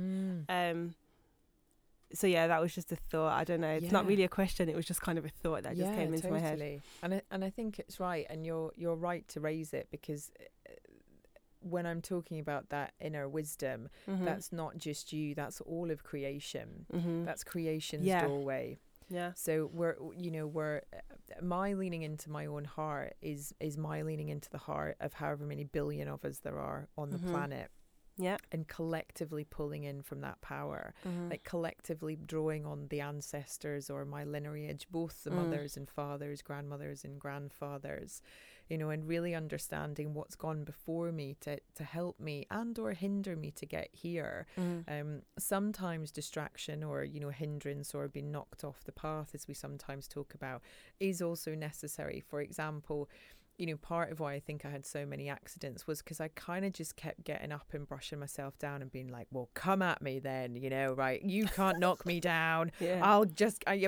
So yeah, that was just a thought. I don't know. It's not really a question. It was just kind of a thought that just came into my head. And I think it's right. And you're right to raise it, because when I'm talking about that inner wisdom, that's not just you. That's all of creation. That's creation's doorway. Yeah. So my leaning into my own heart is my leaning into the heart of however many billion of us there are on the planet. Yeah. And collectively pulling in from that power, like collectively drawing on the ancestors or my lineage, both the mothers and fathers, grandmothers and grandfathers, you know, and really understanding what's gone before me to help me and or hinder me to get here. Sometimes distraction or, you know, hindrance or being knocked off the path, as we sometimes talk about, is also necessary. For example, you know, part of why I think I had so many accidents was because I kind of just kept getting up and brushing myself down and being like, well, come at me then, you know, right? You can't knock me down. Yeah. I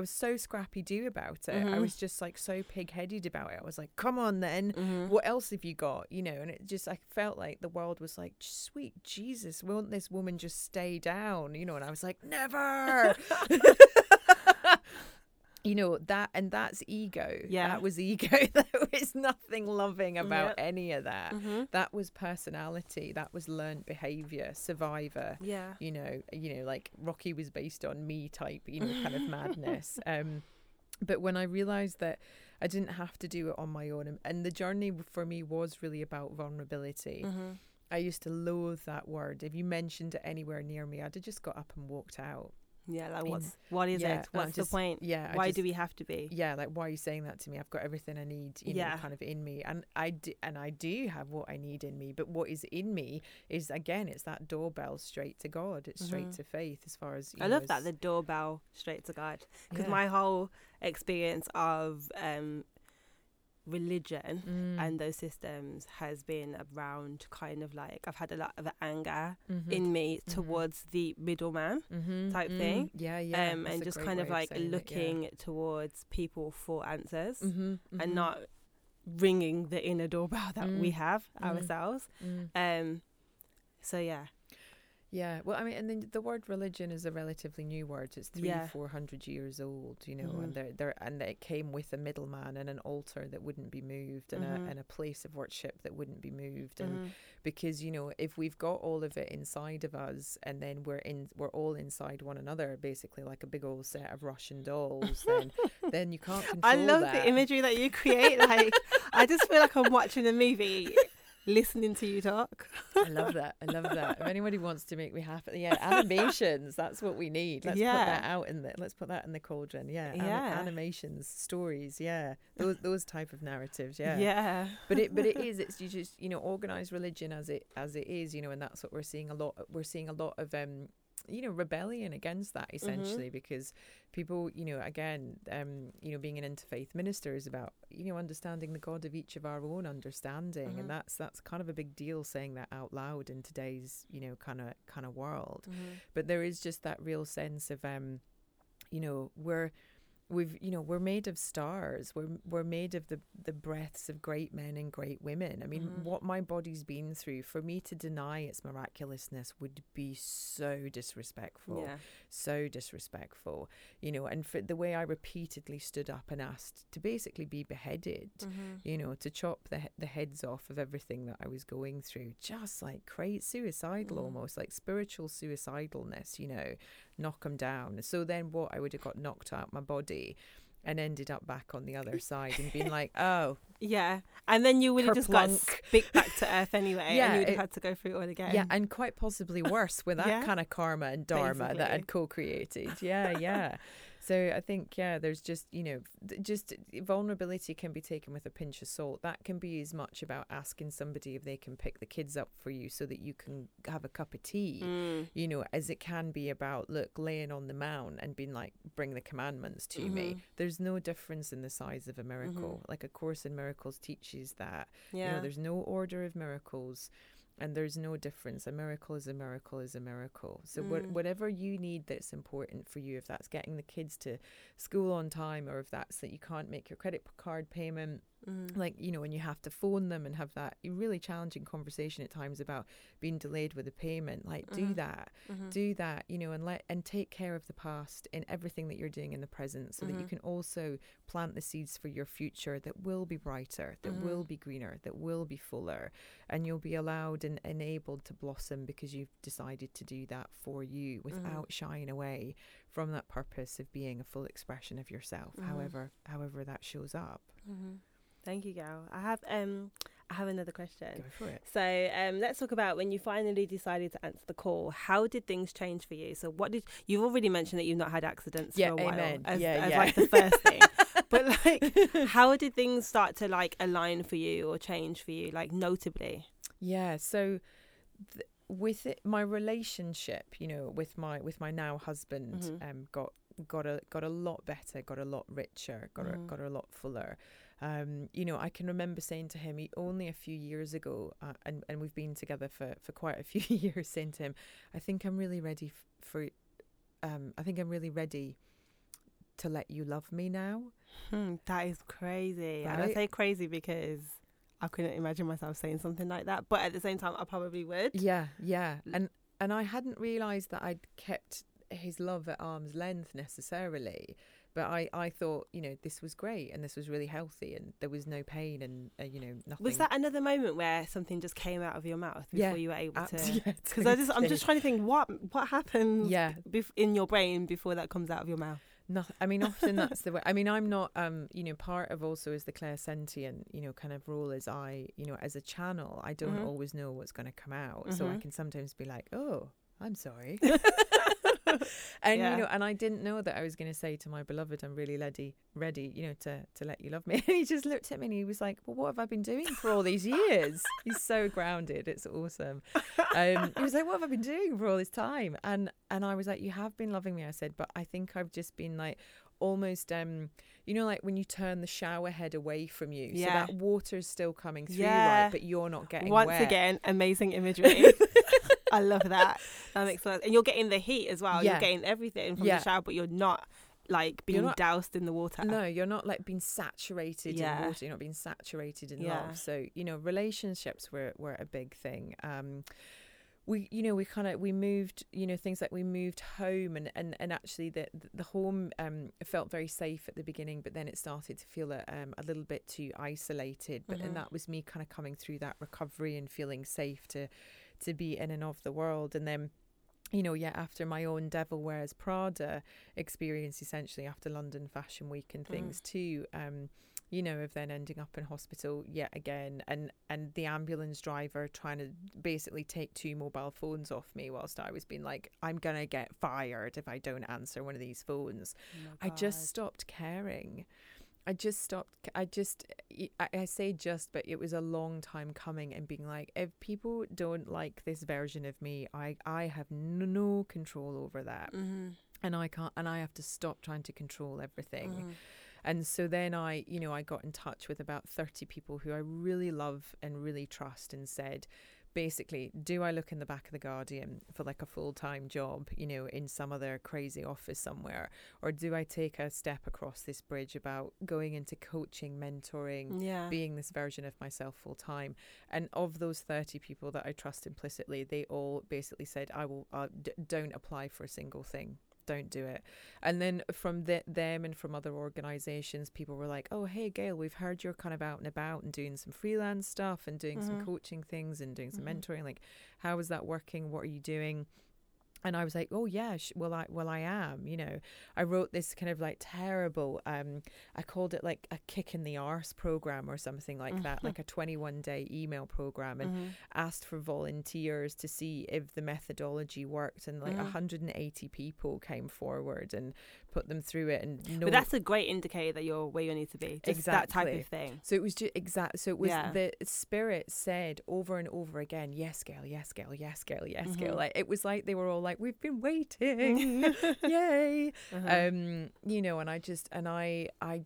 was so scrappy-do about it. I was just like so pig-headed about it. I was like, come on then, what else have you got? You know, and it just, I felt like the world was like, sweet Jesus, won't this woman just stay down? You know, and I was like, never. You know, that, and that's ego. Yeah. That was ego. There was nothing loving about any of that. That was personality. That was learned behavior, survivor. Yeah. You know, like Rocky was based on me type, you know, kind of madness. But when I realized that I didn't have to do it on my own, and the journey for me was really about vulnerability. I used to loathe that word. If you mentioned it anywhere near me, I'd have just got up and walked out. Yeah, like what is it? What's the point? Yeah, why do we have to be? Yeah, like why are you saying that to me? I've got everything I need, you know, kind of in me, and I do have what I need in me. But what is in me is, again, it's that doorbell straight to God. It's straight to faith, as far as I love that, the doorbell straight to God, because my whole experience of religion and those systems has been around kind of like, I've had a lot of anger in me towards the middleman type thing. Yeah. And just kind of like looking towards people for answers and not ringing the inner doorbell that we have ourselves. So yeah. Yeah, well, I mean, and then the word religion is a relatively new word. It's 300-400 years old, you know, and and it came with a middleman and an altar that wouldn't be moved and a place of worship that wouldn't be moved. And because, you know, if we've got all of it inside of us and then we're all inside one another, basically like a big old set of Russian dolls, then you can't control that. I love the imagery that you create. Like, I just feel like I'm watching a movie. Listening to you talk. I love that. If anybody wants to make me happy, animations, that's what we need. Let's put that out in the cauldron. Animations, stories, those type of narratives. But it is, you just, you know, organized religion as it is, you know, and that's what we're seeing a lot of you know, rebellion against that, essentially, because people, you know, again, you know, being an interfaith minister is about, you know, understanding the God of each of our own understanding, and that's kind of a big deal, saying that out loud in today's, you know, kind of world. But there is just that real sense of, you know, we're made of stars. We're made of the breaths of great men and great women. I mean, what my body's been through, for me to deny its miraculousness would be so disrespectful. Yeah. So disrespectful, you know, and for the way I repeatedly stood up and asked to basically be beheaded, you know, to chop the heads off of everything that I was going through, just like crazy, suicidal almost, like spiritual suicidalness, you know, knock them down. So then what, I would have got knocked out my body and ended up back on the other side and been like, oh. Yeah. And then you would have just got spick back to earth anyway. Yeah, and you would have had to go through it all again. Yeah, and quite possibly worse with that kind of karma and dharma that I'd co-created. Yeah. So I think, there's just, you know, just vulnerability can be taken with a pinch of salt. That can be as much about asking somebody if they can pick the kids up for you so that you can have a cup of tea, you know, as it can be about, look, laying on the mount and being like, bring the commandments to me. There's no difference in the size of a miracle. Like A Course in Miracles teaches that. Yeah. You know, there's no order of miracles. And there's no difference. A miracle is a miracle is a miracle. So whatever you need that's important for you, if that's getting the kids to school on time, or if that's that you can't make your credit card payment, like, you know, and you have to phone them and have that really challenging conversation at times about being delayed with a payment, like do that, you know, and take care of the past in everything that you're doing in the present, so that you can also plant the seeds for your future that will be brighter, that will be greener, that will be fuller, and you'll be allowed and enabled to blossom because you've decided to do that for you without shying away from that purpose of being a full expression of yourself, however that shows up. Thank you, Gail. I have another question. Go for it. So let's talk about when you finally decided to answer the call. How did things change for you? So you've already mentioned that you've not had accidents for a while as like the first thing. But like, how did things start to like align for you or change for you, like notably? Yeah. So with it, my relationship, you know, with my now husband, got a lot better, got a lot richer, got a lot fuller. You know, I can remember saying to him only a few years ago, and we've been together for quite a few years, saying to him, I think I'm really ready to let you love me now. That is crazy. Right? And I say crazy because I couldn't imagine myself saying something like that, but at the same time I probably would. Yeah. And I hadn't realised that I'd kept his love at arm's length necessarily, but I thought, you know, this was great and this was really healthy and there was no pain and, you know, nothing. Was that another moment where something just came out of your mouth before you were able to? Because I'm just trying to think what happens in your brain before that comes out of your mouth? Nothing. I mean, often that's the way. I mean, I'm not, you know, part of also is the clairsentient, you know, kind of role is I, you know, as a channel, I don't always know what's going to come out. So I can sometimes be like, oh, I'm sorry. And yeah. You know, and I didn't know that I was going to say to my beloved, I'm really ready, you know, to let you love me. And he just looked at me and he was like, well, what have I been doing for all these years? He's so grounded, it's awesome. He was like, what have I been doing for all this time? And I was like, you have been loving me, I said, but I think I've just been like almost, you know, like when you turn the shower head away from you, yeah. So that water is still coming through, yeah. Right, but you're not getting wet. Once again, amazing imagery. I love that. That makes sense. And you're getting the heat as well. Yeah. You're getting everything from the shower, but you're not like being doused in the water. No, you're not like being saturated in water. You're not being saturated in love. So, you know, relationships were a big thing. We moved, you know, things like we moved home and actually the home felt very safe at the beginning, but then it started to feel a little bit too isolated. But and that was me kind of coming through that recovery and feeling safe to be in and of the world. And then, you know, after my own Devil Wears Prada experience, essentially after London Fashion Week and things too, you know, of then ending up in hospital yet again, and the ambulance driver trying to basically take 2 mobile phones off me whilst I was being like, I'm gonna get fired if I don't answer one of these phones. Oh, I just stopped caring. I say just, but it was a long time coming, and being like, if people don't like this version of me, I have no control over that. And I can't, and I have to stop trying to control everything. And so then I got in touch with about 30 people who I really love and really trust, and said, basically, do I look in the back of the Guardian for like a full-time job, you know, in some other crazy office somewhere, or do I take a step across this bridge about going into coaching, mentoring, being this version of myself full-time? And of those 30 people that I trust implicitly, they all basically said, I will don't apply for a single thing. Don't do it. And then from them and from other organizations, people were like, oh, hey, Gail, we've heard you're kind of out and about and doing some freelance stuff and doing some coaching things and doing some mentoring. Like, how is that working? What are you doing? And I was like, oh, yeah, well, I am. You know, I wrote this kind of like terrible, I called it like a kick in the arse program or something like that, like a 21-day email program, and asked for volunteers to see if the methodology worked. And like 180 people came forward and put them through it. But that's a great indicator that you're where you need to be. Just exactly. That type of thing. So it was just the spirit said over and over again, yes, Gail, yes, Gail, yes, Gail, yes, Gail. Like, it was like they were all like, we've been waiting, yay. You know, and I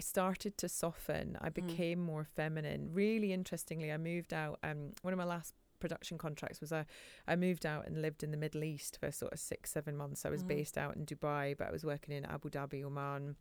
started to soften. I became more feminine. Really interestingly, I moved out. One of my last production contracts was I moved out and lived in the Middle East for sort of 6-7 months. I was based out in Dubai, but I was working in Abu Dhabi, Oman,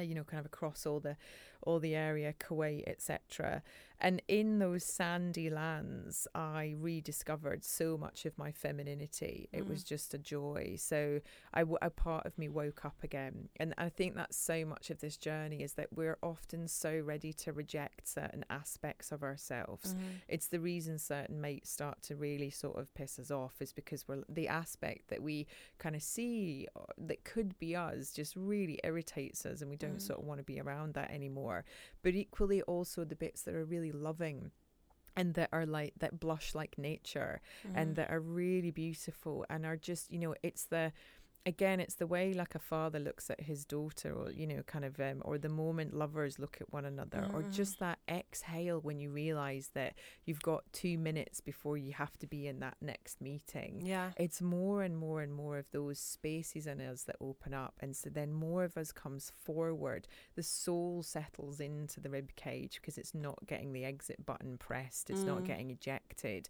you know, kind of across all the area, Kuwait, etc. And in those sandy lands, I rediscovered so much of my femininity. It was just a joy. So a part of me woke up again. And I think that's so much of this journey, is that we're often so ready to reject certain aspects of ourselves. It's the reason certain mates start to really sort of piss us off, is because we're the aspect that we kind of see that could be us just really irritates us, and we don't sort of want to be around that anymore. But equally also the bits that are really loving and that are like that blush like nature and that are really beautiful and are just, you know, it's the way like a father looks at his daughter, or, you know, kind of or the moment lovers look at one another, or just that exhale when you realize that you've got 2 minutes before you have to be in that next meeting. It's more and more and more of those spaces in us that open up, and so then more of us comes forward. The soul settles into the rib cage because it's not getting the exit button pressed, it's not getting ejected.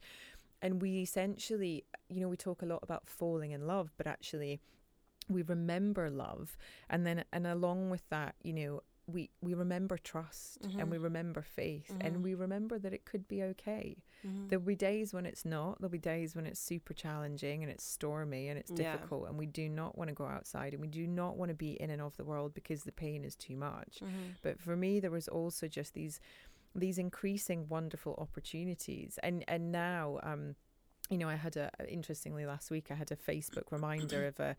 And we essentially, you know, we talk a lot about falling in love, but actually we remember love, and along with that, you know, we remember trust and we remember faith and we remember that it could be okay. There'll be days when it's not. There'll be days when it's super challenging and it's stormy and it's difficult and we do not want to go outside and we do not want to be in and of the world because the pain is too much. But for me, there was also just these increasing wonderful opportunities, and now you know, I had interestingly last week, I had a Facebook reminder of a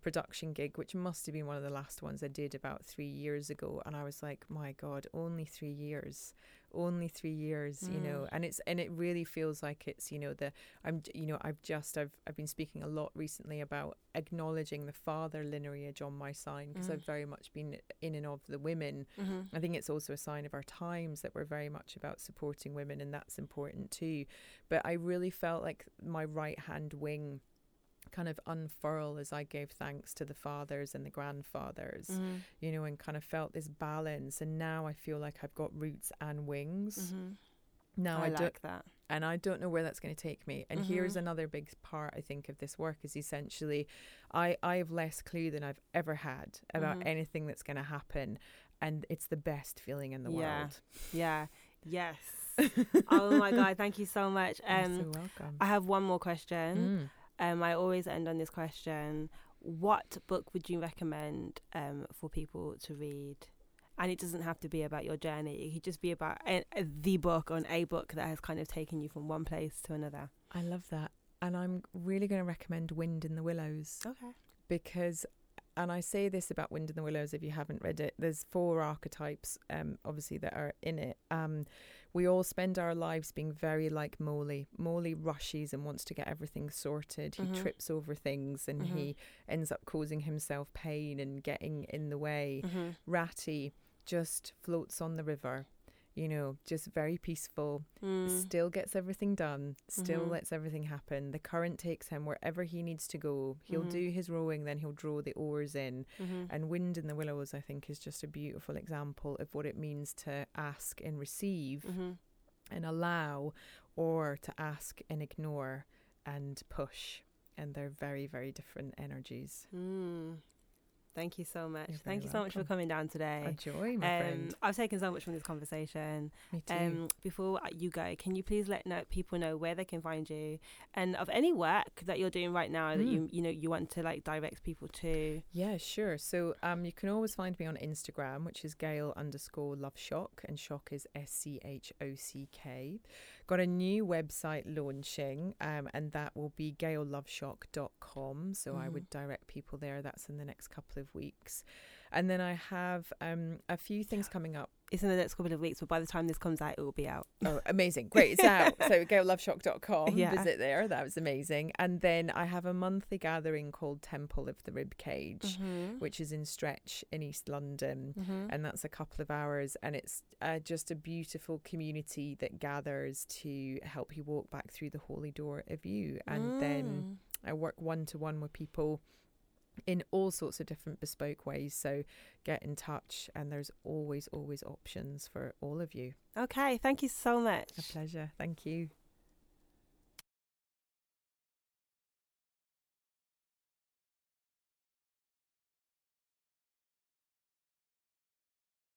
production gig, which must have been one of the last ones I did about 3 years ago. And I was like, my God, only 3 years. only 3 years, you know, and it's, and it really feels like it's, you know, the, I'm, you know, I've been speaking a lot recently about acknowledging the father lineage on my sign, because I've very much been in and of the women. Mm-hmm. I think it's also a sign of our times that we're very much about supporting women, and that's important too. But I really felt like my right hand wing kind of unfurl as I gave thanks to the fathers and the grandfathers, you know, and kind of felt this balance. And now I feel like I've got roots and wings. Mm-hmm. Now I like that. And I don't know where that's going to take me. And here's another big part, I think, of this work is essentially I have less clue than I've ever had about anything that's going to happen. And it's the best feeling in the world. Yeah. Yes. Oh, my God. Thank you so much. You're so welcome. I have one more question. I always end on this question. What book would you recommend for people to read? And it doesn't have to be about your journey. It could just be about the book, on a book that has kind of taken you from one place to another. I love that. And I'm really going to recommend Wind in the Willows. Okay. Because, and I say this about Wind in the Willows, if you haven't read it, there's 4 archetypes, obviously, that are in it. We all spend our lives being very like Morley. Morley rushes and wants to get everything sorted. He trips over things and he ends up causing himself pain and getting in the way. Ratty just floats on the river, you know, just very peaceful, still gets everything done, still lets everything happen. The current takes him wherever he needs to go. He'll do his rowing, then he'll draw the oars in. And Wind in the Willows, I think, is just a beautiful example of what it means to ask and receive and allow, or to ask and ignore and push. And they're very, very different energies. Thank you so much. Thank you so much for coming down today. Enjoy, my friend. I've taken so much from this conversation. Me too. Before you go, can you please let people know where they can find you, and of any work that you're doing right now that you know you want to like direct people to? Yeah, sure. So you can always find me on Instagram, which is Gail_Love-Schlock, and Shock is SCHOCK. Got a new website launching, and that will be gailloveshock.com. So I would direct people there. That's in the next couple of weeks. And then I have a few things coming up. It's in the next couple of weeks, but by the time this comes out, it will be out. Oh, amazing. Great. It's out. So gailloveshock.com. Yeah. Visit there. That was amazing. And then I have a monthly gathering called Temple of the Rib Cage, which is in Stretch in East London. And that's a couple of hours. And it's just a beautiful community that gathers to help you walk back through the holy door of you. And then I work one-to-one with people in all sorts of different bespoke ways, so get in touch, and there's always options for all of you. Okay, thank you so much. A pleasure. Thank you.